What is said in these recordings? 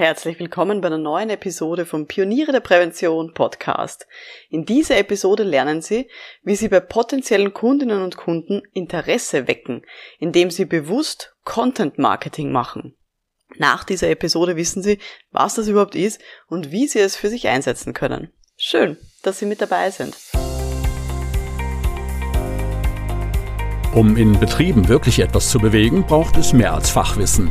Herzlich willkommen bei einer neuen Episode vom Pioniere der Prävention Podcast. In dieser Episode lernen Sie, wie Sie bei potenziellen Kundinnen und Kunden Interesse wecken, indem Sie bewusst Content Marketing machen. Nach dieser Episode wissen Sie, was das überhaupt ist und wie Sie es für sich einsetzen können. Schön, dass Sie mit dabei sind. Um in Betrieben wirklich etwas zu bewegen, braucht es mehr als Fachwissen.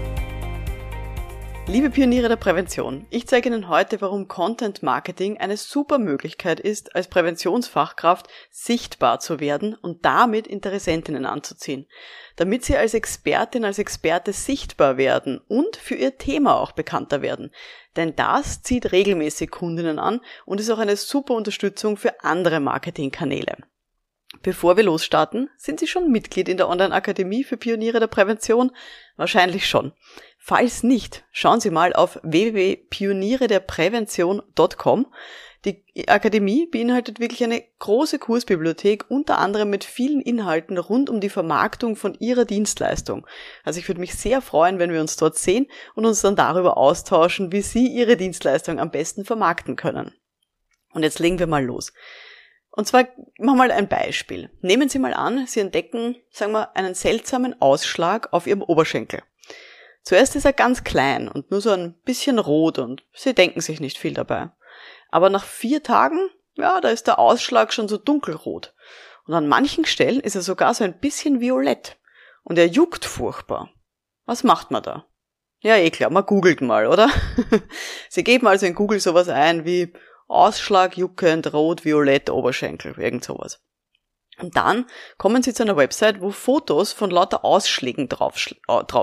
Liebe Pioniere der Prävention, ich zeige Ihnen heute, warum Content Marketing eine super Möglichkeit ist, als Präventionsfachkraft sichtbar zu werden und damit Interessentinnen anzuziehen, damit Sie als Expertin, als Experte sichtbar werden und für Ihr Thema auch bekannter werden. Denn das zieht regelmäßig Kundinnen an und ist auch eine super Unterstützung für andere Marketingkanäle. Bevor wir losstarten, sind Sie schon Mitglied in der Online-Akademie für Pioniere der Prävention? Wahrscheinlich schon. Falls nicht, schauen Sie mal auf www.pionierederprävention.com. Die Akademie beinhaltet wirklich eine große Kursbibliothek, unter anderem mit vielen Inhalten rund um die Vermarktung von Ihrer Dienstleistung. Also ich würde mich sehr freuen, wenn wir uns dort sehen und uns dann darüber austauschen, wie Sie Ihre Dienstleistung am besten vermarkten können. Und jetzt legen wir mal los. Und zwar machen wir mal ein Beispiel. Nehmen Sie mal an, Sie entdecken, sagen wir, einen seltsamen Ausschlag auf Ihrem Oberschenkel. Zuerst ist er ganz klein und nur so ein bisschen rot und Sie denken sich nicht viel dabei. Aber nach 4 Tagen, ja, da ist der Ausschlag schon so dunkelrot. Und an manchen Stellen ist er sogar so ein bisschen violett. Und er juckt furchtbar. Was macht man da? Ja, klar, man googelt mal, oder? Sie geben also in Google sowas ein wie Ausschlag, juckend, rot, violett, Oberschenkel, irgend sowas. Und dann kommen Sie zu einer Website, wo Fotos von lauter Ausschlägen drauf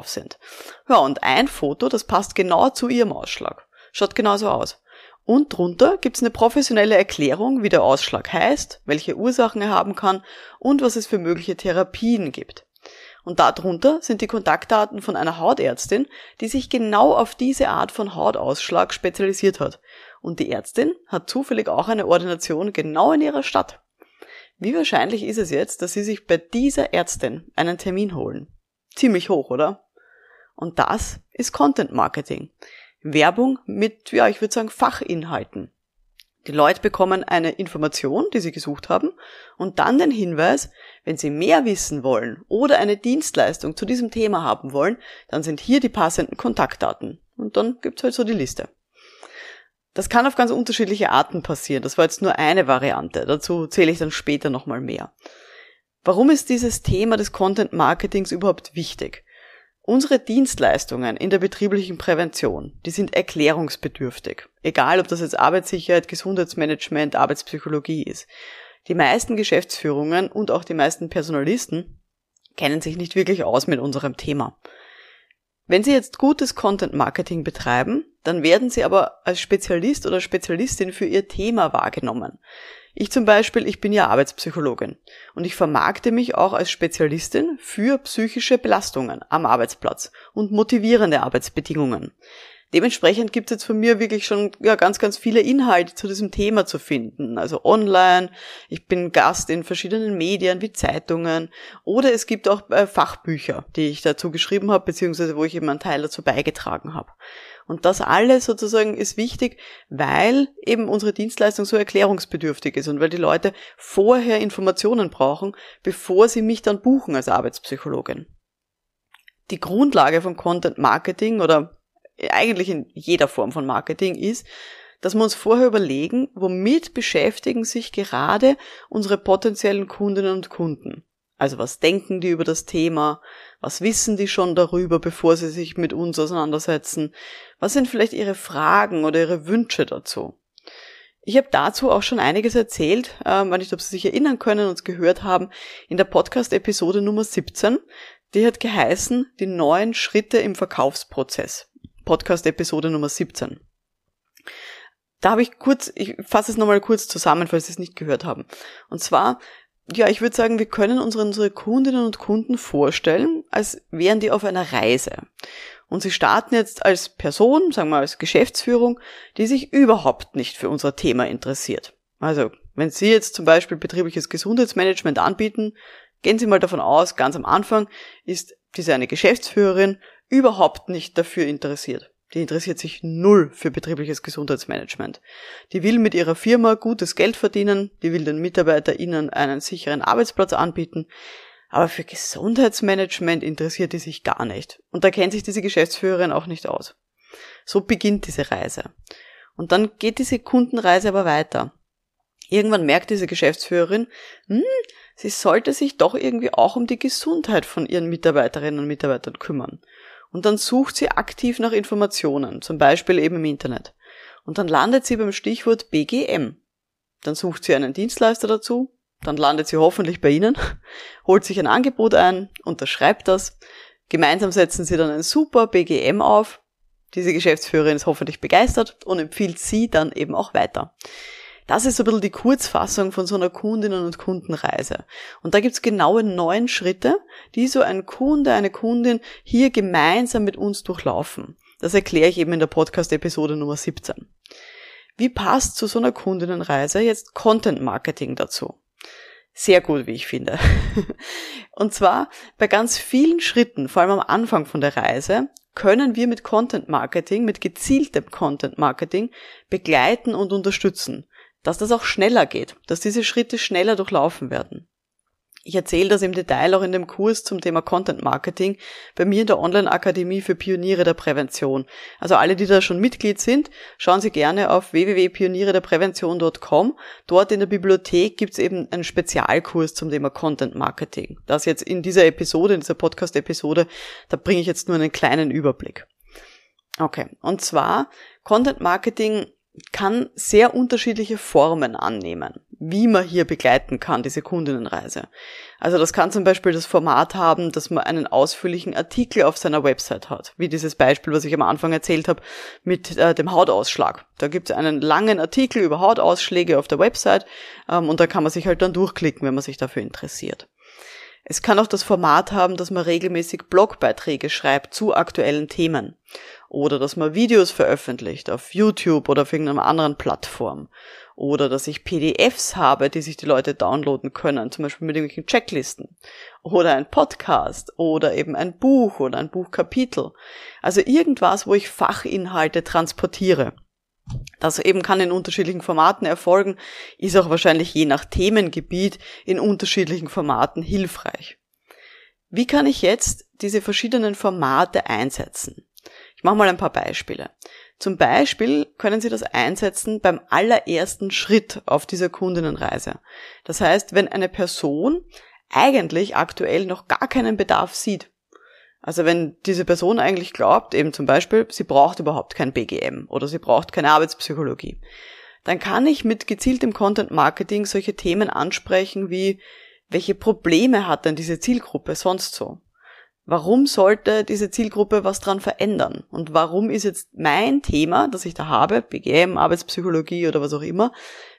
sind. Ja, und ein Foto, das passt genau zu Ihrem Ausschlag. Schaut genauso aus. Und drunter gibt's eine professionelle Erklärung, wie der Ausschlag heißt, welche Ursachen er haben kann und was es für mögliche Therapien gibt. Und darunter sind die Kontaktdaten von einer Hautärztin, die sich genau auf diese Art von Hautausschlag spezialisiert hat. Und die Ärztin hat zufällig auch eine Ordination genau in ihrer Stadt. Wie wahrscheinlich ist es jetzt, dass Sie sich bei dieser Ärztin einen Termin holen? Ziemlich hoch, oder? Und das ist Content Marketing. Werbung mit, ja, ich würde sagen, Fachinhalten. Die Leute bekommen eine Information, die sie gesucht haben, und dann den Hinweis, wenn Sie mehr wissen wollen oder eine Dienstleistung zu diesem Thema haben wollen, dann sind hier die passenden Kontaktdaten. Und dann gibt's halt so die Liste. Das kann auf ganz unterschiedliche Arten passieren. Das war jetzt nur eine Variante. Dazu zähle ich dann später nochmal mehr. Warum ist dieses Thema des Content Marketings überhaupt wichtig? Unsere Dienstleistungen in der betrieblichen Prävention, die sind erklärungsbedürftig. Egal, ob das jetzt Arbeitssicherheit, Gesundheitsmanagement, Arbeitspsychologie ist. Die meisten Geschäftsführungen und auch die meisten Personalisten kennen sich nicht wirklich aus mit unserem Thema. Wenn Sie jetzt gutes Content Marketing betreiben, dann werden Sie aber als Spezialist oder Spezialistin für Ihr Thema wahrgenommen. Ich zum Beispiel, ich bin ja Arbeitspsychologin und ich vermarkte mich auch als Spezialistin für psychische Belastungen am Arbeitsplatz und motivierende Arbeitsbedingungen. Dementsprechend gibt es jetzt von mir wirklich schon ganz, ganz viele Inhalte zu diesem Thema zu finden. Also online, ich bin Gast in verschiedenen Medien wie Zeitungen oder es gibt auch Fachbücher, die ich dazu geschrieben habe, beziehungsweise wo ich eben einen Teil dazu beigetragen habe. Und das alles sozusagen ist wichtig, weil eben unsere Dienstleistung so erklärungsbedürftig ist und weil die Leute vorher Informationen brauchen, bevor sie mich dann buchen als Arbeitspsychologin. Die Grundlage von Content Marketing oder eigentlich in jeder Form von Marketing ist, dass wir uns vorher überlegen, womit beschäftigen sich gerade unsere potenziellen Kundinnen und Kunden. Also was denken die über das Thema? Was wissen die schon darüber, bevor sie sich mit uns auseinandersetzen? Was sind vielleicht ihre Fragen oder ihre Wünsche dazu? Ich habe dazu auch schon einiges erzählt, nicht, ob Sie sich erinnern können und es gehört haben, in der Podcast-Episode Nummer 17. Die hat geheißen, die 9 Schritte im Verkaufsprozess. Podcast-Episode Nummer 17. Da habe ich kurz, ich fasse es nochmal kurz zusammen, falls Sie es nicht gehört haben. Und zwar, ja, ich würde sagen, wir können unsere Kundinnen und Kunden vorstellen, als wären die auf einer Reise. Und sie starten jetzt als Person, sagen wir mal als Geschäftsführung, die sich überhaupt nicht für unser Thema interessiert. Also, wenn Sie jetzt zum Beispiel betriebliches Gesundheitsmanagement anbieten, gehen Sie mal davon aus, ganz am Anfang ist diese eine Geschäftsführerin überhaupt nicht dafür interessiert. Die interessiert sich null für betriebliches Gesundheitsmanagement. Die will mit ihrer Firma gutes Geld verdienen, die will den MitarbeiterInnen einen sicheren Arbeitsplatz anbieten, aber für Gesundheitsmanagement interessiert die sich gar nicht. Und da kennt sich diese Geschäftsführerin auch nicht aus. So beginnt diese Reise. Und dann geht diese Kundenreise aber weiter. Irgendwann merkt diese Geschäftsführerin, sie sollte sich doch irgendwie auch um die Gesundheit von ihren Mitarbeiterinnen und Mitarbeitern kümmern. Und dann sucht sie aktiv nach Informationen, zum Beispiel eben im Internet. Und dann landet sie beim Stichwort BGM. Dann sucht sie einen Dienstleister dazu, dann landet sie hoffentlich bei Ihnen, holt sich ein Angebot ein, unterschreibt das. Gemeinsam setzen sie dann ein super BGM auf. Diese Geschäftsführerin ist hoffentlich begeistert und empfiehlt sie dann eben auch weiter. Das ist so ein bisschen die Kurzfassung von so einer Kundinnen- und Kundenreise. Und da gibt's genaue 9 Schritte, die so ein Kunde, eine Kundin hier gemeinsam mit uns durchlaufen. Das erkläre ich eben in der Podcast-Episode Nummer 17. Wie passt zu so einer Kundinnenreise jetzt Content-Marketing dazu? Sehr gut, wie ich finde. Und zwar bei ganz vielen Schritten, vor allem am Anfang von der Reise, können wir mit Content-Marketing, mit gezieltem Content-Marketing begleiten und unterstützen, dass das auch schneller geht, dass diese Schritte schneller durchlaufen werden. Ich erzähle das im Detail auch in dem Kurs zum Thema Content Marketing bei mir in der Online-Akademie für Pioniere der Prävention. Also alle, die da schon Mitglied sind, schauen Sie gerne auf www.pionierederprävention.com. Dort in der Bibliothek gibt's eben einen Spezialkurs zum Thema Content Marketing. Das jetzt in dieser Episode, in dieser Podcast-Episode, da bringe ich jetzt nur einen kleinen Überblick. Okay, und zwar Content Marketing kann sehr unterschiedliche Formen annehmen, wie man hier begleiten kann, diese Kundinnenreise. Also das kann zum Beispiel das Format haben, dass man einen ausführlichen Artikel auf seiner Website hat, wie dieses Beispiel, was ich am Anfang erzählt habe, mit dem Hautausschlag. Da gibt es einen langen Artikel über Hautausschläge auf der Website und da kann man sich halt dann durchklicken, wenn man sich dafür interessiert. Es kann auch das Format haben, dass man regelmäßig Blogbeiträge schreibt zu aktuellen Themen. Oder dass man Videos veröffentlicht auf YouTube oder auf irgendeiner anderen Plattform. Oder dass ich PDFs habe, die sich die Leute downloaden können, zum Beispiel mit irgendwelchen Checklisten. Oder ein Podcast oder eben ein Buch oder ein Buchkapitel. Also irgendwas, wo ich Fachinhalte transportiere. Das eben kann in unterschiedlichen Formaten erfolgen, ist auch wahrscheinlich je nach Themengebiet in unterschiedlichen Formaten hilfreich. Wie kann ich jetzt diese verschiedenen Formate einsetzen? Ich mache mal ein paar Beispiele. Zum Beispiel können Sie das einsetzen beim allerersten Schritt auf dieser Kundinnenreise. Das heißt, wenn eine Person eigentlich aktuell noch gar keinen Bedarf sieht. Also wenn diese Person eigentlich glaubt, eben zum Beispiel, sie braucht überhaupt kein BGM oder sie braucht keine Arbeitspsychologie, dann kann ich mit gezieltem Content Marketing solche Themen ansprechen wie, welche Probleme hat denn diese Zielgruppe sonst so? Warum sollte diese Zielgruppe was dran verändern? Und warum ist jetzt mein Thema, das ich da habe, BGM, Arbeitspsychologie oder was auch immer,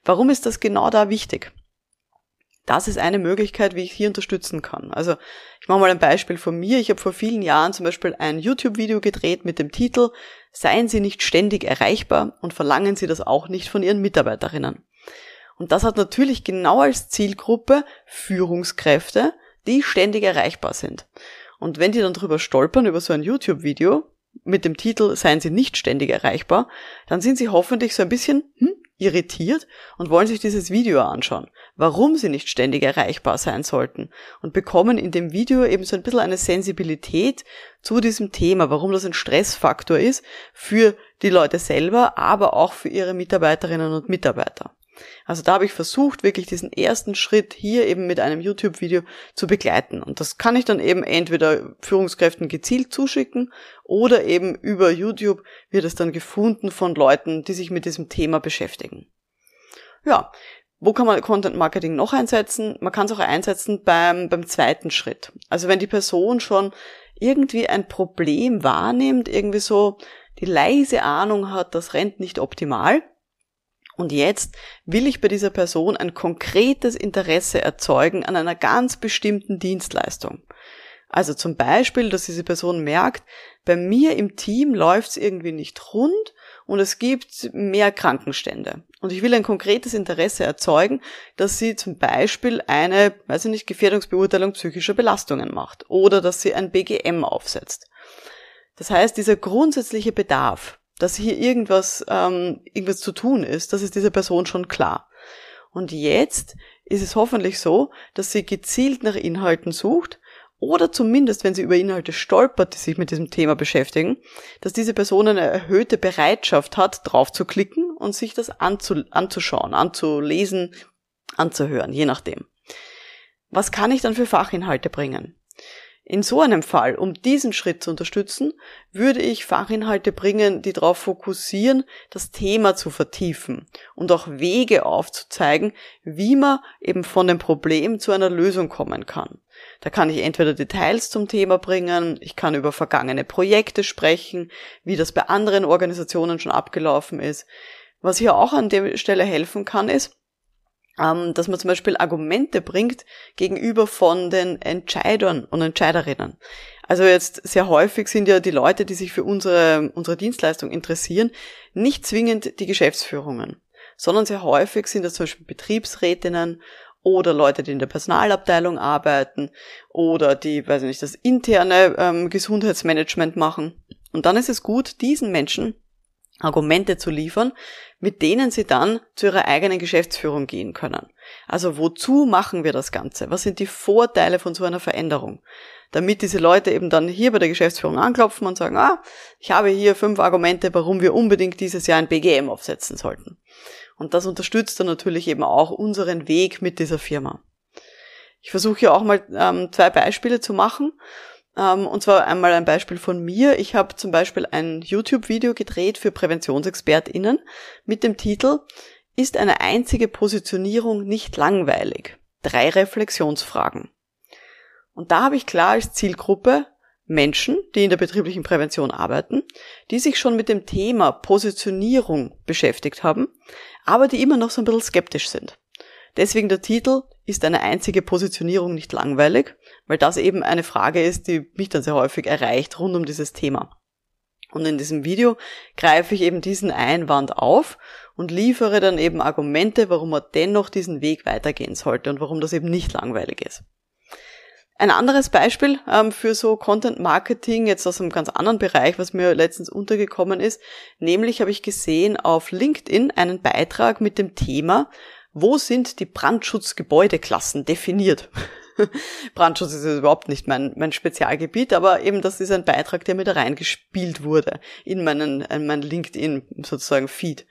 warum ist das genau da wichtig? Das ist eine Möglichkeit, wie ich hier unterstützen kann. Also ich mache mal ein Beispiel von mir. Ich habe vor vielen Jahren zum Beispiel ein YouTube-Video gedreht mit dem Titel "Seien Sie nicht ständig erreichbar und verlangen Sie das auch nicht von Ihren Mitarbeiterinnen". Und das hat natürlich genau als Zielgruppe Führungskräfte, die ständig erreichbar sind. Und wenn die dann drüber stolpern, über so ein YouTube-Video mit dem Titel "Seien Sie nicht ständig erreichbar", dann sind sie hoffentlich so ein bisschen irritiert und wollen sich dieses Video anschauen, warum sie nicht ständig erreichbar sein sollten, und bekommen in dem Video eben so ein bisschen eine Sensibilität zu diesem Thema, warum das ein Stressfaktor ist für die Leute selber, aber auch für ihre Mitarbeiterinnen und Mitarbeiter. Also da habe ich versucht, wirklich diesen ersten Schritt hier eben mit einem YouTube-Video zu begleiten. Und das kann ich dann eben entweder Führungskräften gezielt zuschicken oder eben über YouTube wird es dann gefunden von Leuten, die sich mit diesem Thema beschäftigen. Ja, wo kann man Content Marketing noch einsetzen? Man kann es auch einsetzen beim zweiten Schritt. Also wenn die Person schon irgendwie ein Problem wahrnimmt, irgendwie so die leise Ahnung hat, das rennt nicht optimal, Und jetzt will ich bei dieser Person ein konkretes Interesse erzeugen an einer ganz bestimmten Dienstleistung. Also zum Beispiel, dass diese Person merkt, bei mir im Team läuft es irgendwie nicht rund und es gibt mehr Krankenstände. Und ich will ein konkretes Interesse erzeugen, dass sie zum Beispiel eine, Gefährdungsbeurteilung psychischer Belastungen macht oder dass sie ein BGM aufsetzt. Das heißt, dieser grundsätzliche Bedarf, dass hier irgendwas zu tun ist, das ist dieser Person schon klar. Und jetzt ist es hoffentlich so, dass sie gezielt nach Inhalten sucht, oder zumindest, wenn sie über Inhalte stolpert, die sich mit diesem Thema beschäftigen, dass diese Person eine erhöhte Bereitschaft hat, drauf zu klicken und sich das anzuschauen, anzulesen, anzuhören, je nachdem. Was kann ich dann für Fachinhalte bringen? In so einem Fall, um diesen Schritt zu unterstützen, würde ich Fachinhalte bringen, die darauf fokussieren, das Thema zu vertiefen und auch Wege aufzuzeigen, wie man eben von dem Problem zu einer Lösung kommen kann. Da kann ich entweder Details zum Thema bringen, ich kann über vergangene Projekte sprechen, wie das bei anderen Organisationen schon abgelaufen ist. Was hier auch an der Stelle helfen kann, ist, dass man zum Beispiel Argumente bringt gegenüber von den Entscheidern und Entscheiderinnen. Also jetzt sehr häufig sind ja die Leute, die sich für unsere Dienstleistung interessieren, nicht zwingend die Geschäftsführungen, sondern sehr häufig sind das zum Beispiel Betriebsrätinnen oder Leute, die in der Personalabteilung arbeiten oder die, das interne Gesundheitsmanagement machen. Und dann ist es gut, diesen Menschen Argumente zu liefern, mit denen sie dann zu ihrer eigenen Geschäftsführung gehen können. Also wozu machen wir das Ganze? Was sind die Vorteile von so einer Veränderung? Damit diese Leute eben dann hier bei der Geschäftsführung anklopfen und sagen, ich habe hier 5 Argumente, warum wir unbedingt dieses Jahr ein BGM aufsetzen sollten. Und das unterstützt dann natürlich eben auch unseren Weg mit dieser Firma. Ich versuche hier auch mal 2 Beispiele zu machen. Und zwar einmal ein Beispiel von mir. Ich habe zum Beispiel ein YouTube-Video gedreht für PräventionsexpertInnen mit dem Titel "Ist eine einzige Positionierung nicht langweilig? 3 Reflexionsfragen". Und da habe ich klar als Zielgruppe Menschen, die in der betrieblichen Prävention arbeiten, die sich schon mit dem Thema Positionierung beschäftigt haben, aber die immer noch so ein bisschen skeptisch sind. Deswegen der Titel "Ist eine einzige Positionierung nicht langweilig?", weil das eben eine Frage ist, die mich dann sehr häufig erreicht rund um dieses Thema. Und in diesem Video greife ich eben diesen Einwand auf und liefere dann eben Argumente, warum man dennoch diesen Weg weitergehen sollte und warum das eben nicht langweilig ist. Ein anderes Beispiel für so Content Marketing, jetzt aus einem ganz anderen Bereich, was mir letztens untergekommen ist, nämlich habe ich gesehen auf LinkedIn einen Beitrag mit dem Thema: Wo sind die Brandschutzgebäudeklassen definiert? Brandschutz ist überhaupt nicht mein Spezialgebiet, aber eben das ist ein Beitrag, der mir da reingespielt wurde in meinen LinkedIn sozusagen Feed.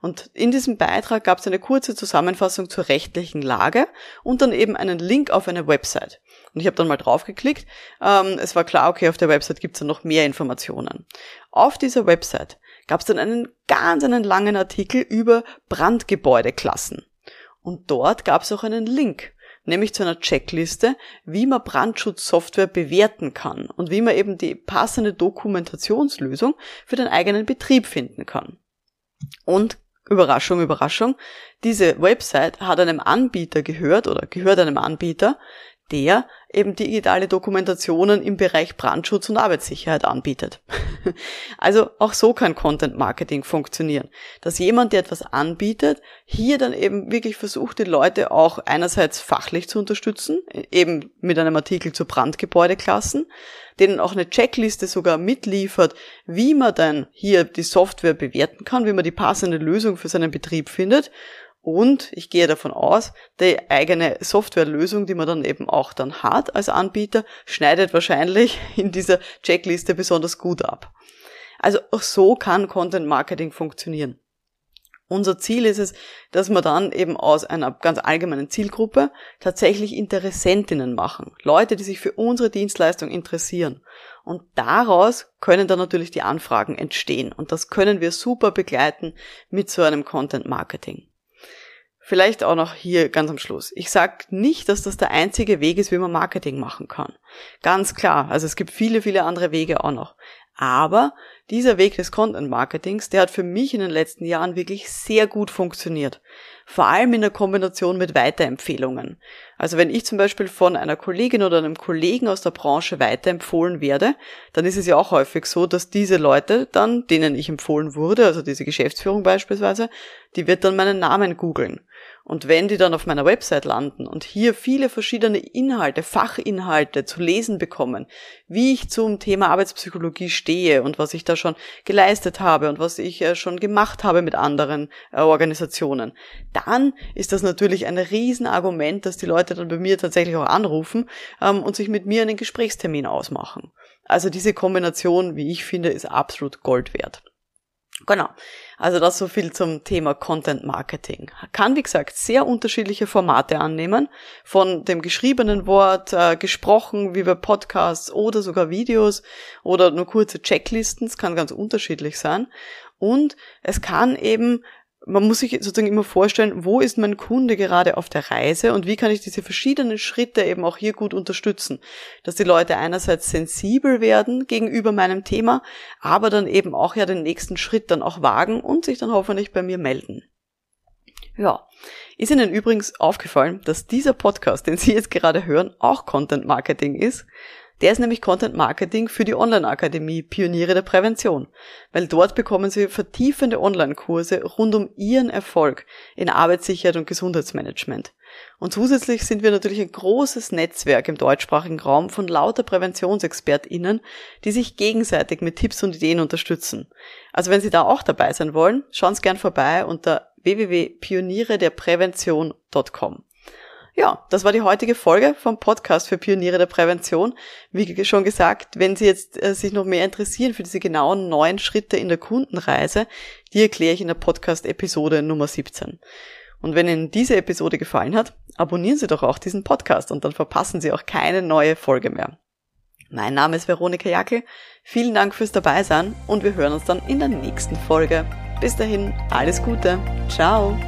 Und in diesem Beitrag gab es eine kurze Zusammenfassung zur rechtlichen Lage und dann eben einen Link auf eine Website. Und ich habe dann mal drauf geklickt. Es war klar, okay, auf der Website gibt es dann noch mehr Informationen. Auf dieser Website gab es dann einen ganz langen Artikel über Brandgebäudeklassen. Und dort gab es auch einen Link, nämlich zu einer Checkliste, wie man Brandschutzsoftware bewerten kann und wie man eben die passende Dokumentationslösung für den eigenen Betrieb finden kann. Und Überraschung, Überraschung, diese Website hat gehört einem Anbieter, der eben digitale Dokumentationen im Bereich Brandschutz und Arbeitssicherheit anbietet. Also auch so kann Content Marketing funktionieren, dass jemand, der etwas anbietet, hier dann eben wirklich versucht, die Leute auch einerseits fachlich zu unterstützen, eben mit einem Artikel zu Brandgebäudeklassen, denen auch eine Checkliste sogar mitliefert, wie man dann hier die Software bewerten kann, wie man die passende Lösung für seinen Betrieb findet. Und ich gehe davon aus, die eigene Softwarelösung, die man dann eben auch hat als Anbieter, schneidet wahrscheinlich in dieser Checkliste besonders gut ab. Also auch so kann Content Marketing funktionieren. Unser Ziel ist es, dass wir dann eben aus einer ganz allgemeinen Zielgruppe tatsächlich Interessentinnen machen. Leute, die sich für unsere Dienstleistung interessieren. Und daraus können dann natürlich die Anfragen entstehen. Und das können wir super begleiten mit so einem Content Marketing. Vielleicht auch noch hier ganz am Schluss. Ich sage nicht, dass das der einzige Weg ist, wie man Marketing machen kann. Ganz klar, also es gibt viele, viele andere Wege auch noch. Aber dieser Weg des Content-Marketings, der hat für mich in den letzten Jahren wirklich sehr gut funktioniert. Vor allem in der Kombination mit Weiterempfehlungen. Also wenn ich zum Beispiel von einer Kollegin oder einem Kollegen aus der Branche weiterempfohlen werde, dann ist es ja auch häufig so, dass diese Leute dann, denen ich empfohlen wurde, also diese Geschäftsführung beispielsweise, die wird dann meinen Namen googeln. Und wenn die dann auf meiner Website landen und hier viele verschiedene Inhalte, Fachinhalte zu lesen bekommen, wie ich zum Thema Arbeitspsychologie stehe und was ich da schon geleistet habe und was ich schon gemacht habe mit anderen Organisationen, dann ist das natürlich ein Riesenargument, dass die Leute dann bei mir tatsächlich auch anrufen und sich mit mir einen Gesprächstermin ausmachen. Also diese Kombination, wie ich finde, ist absolut Gold wert. Genau, also das so viel zum Thema Content Marketing. Kann, wie gesagt, sehr unterschiedliche Formate annehmen, von dem geschriebenen Wort, gesprochen, wie bei Podcasts oder sogar Videos oder nur kurze Checklisten, es kann ganz unterschiedlich sein. Und es kann eben, man muss sich sozusagen immer vorstellen, wo ist mein Kunde gerade auf der Reise und wie kann ich diese verschiedenen Schritte eben auch hier gut unterstützen, dass die Leute einerseits sensibel werden gegenüber meinem Thema, aber dann eben auch ja den nächsten Schritt dann auch wagen und sich dann hoffentlich bei mir melden. Ja, ist Ihnen übrigens aufgefallen, dass dieser Podcast, den Sie jetzt gerade hören, auch Content Marketing ist? Der ist nämlich Content Marketing für die Online-Akademie Pioniere der Prävention, weil dort bekommen Sie vertiefende Online-Kurse rund um Ihren Erfolg in Arbeitssicherheit und Gesundheitsmanagement. Und zusätzlich sind wir natürlich ein großes Netzwerk im deutschsprachigen Raum von lauter PräventionsexpertInnen, die sich gegenseitig mit Tipps und Ideen unterstützen. Also wenn Sie da auch dabei sein wollen, schauen Sie gern vorbei unter www.pionierederprävention.com. Ja, das war die heutige Folge vom Podcast für Pioniere der Prävention. Wie schon gesagt, wenn Sie jetzt sich noch mehr interessieren für diese genauen neuen Schritte in der Kundenreise, die erkläre ich in der Podcast-Episode Nummer 17. Und wenn Ihnen diese Episode gefallen hat, abonnieren Sie doch auch diesen Podcast und dann verpassen Sie auch keine neue Folge mehr. Mein Name ist Veronika Jackel. Vielen Dank fürs Dabeisein und wir hören uns dann in der nächsten Folge. Bis dahin, alles Gute. Ciao.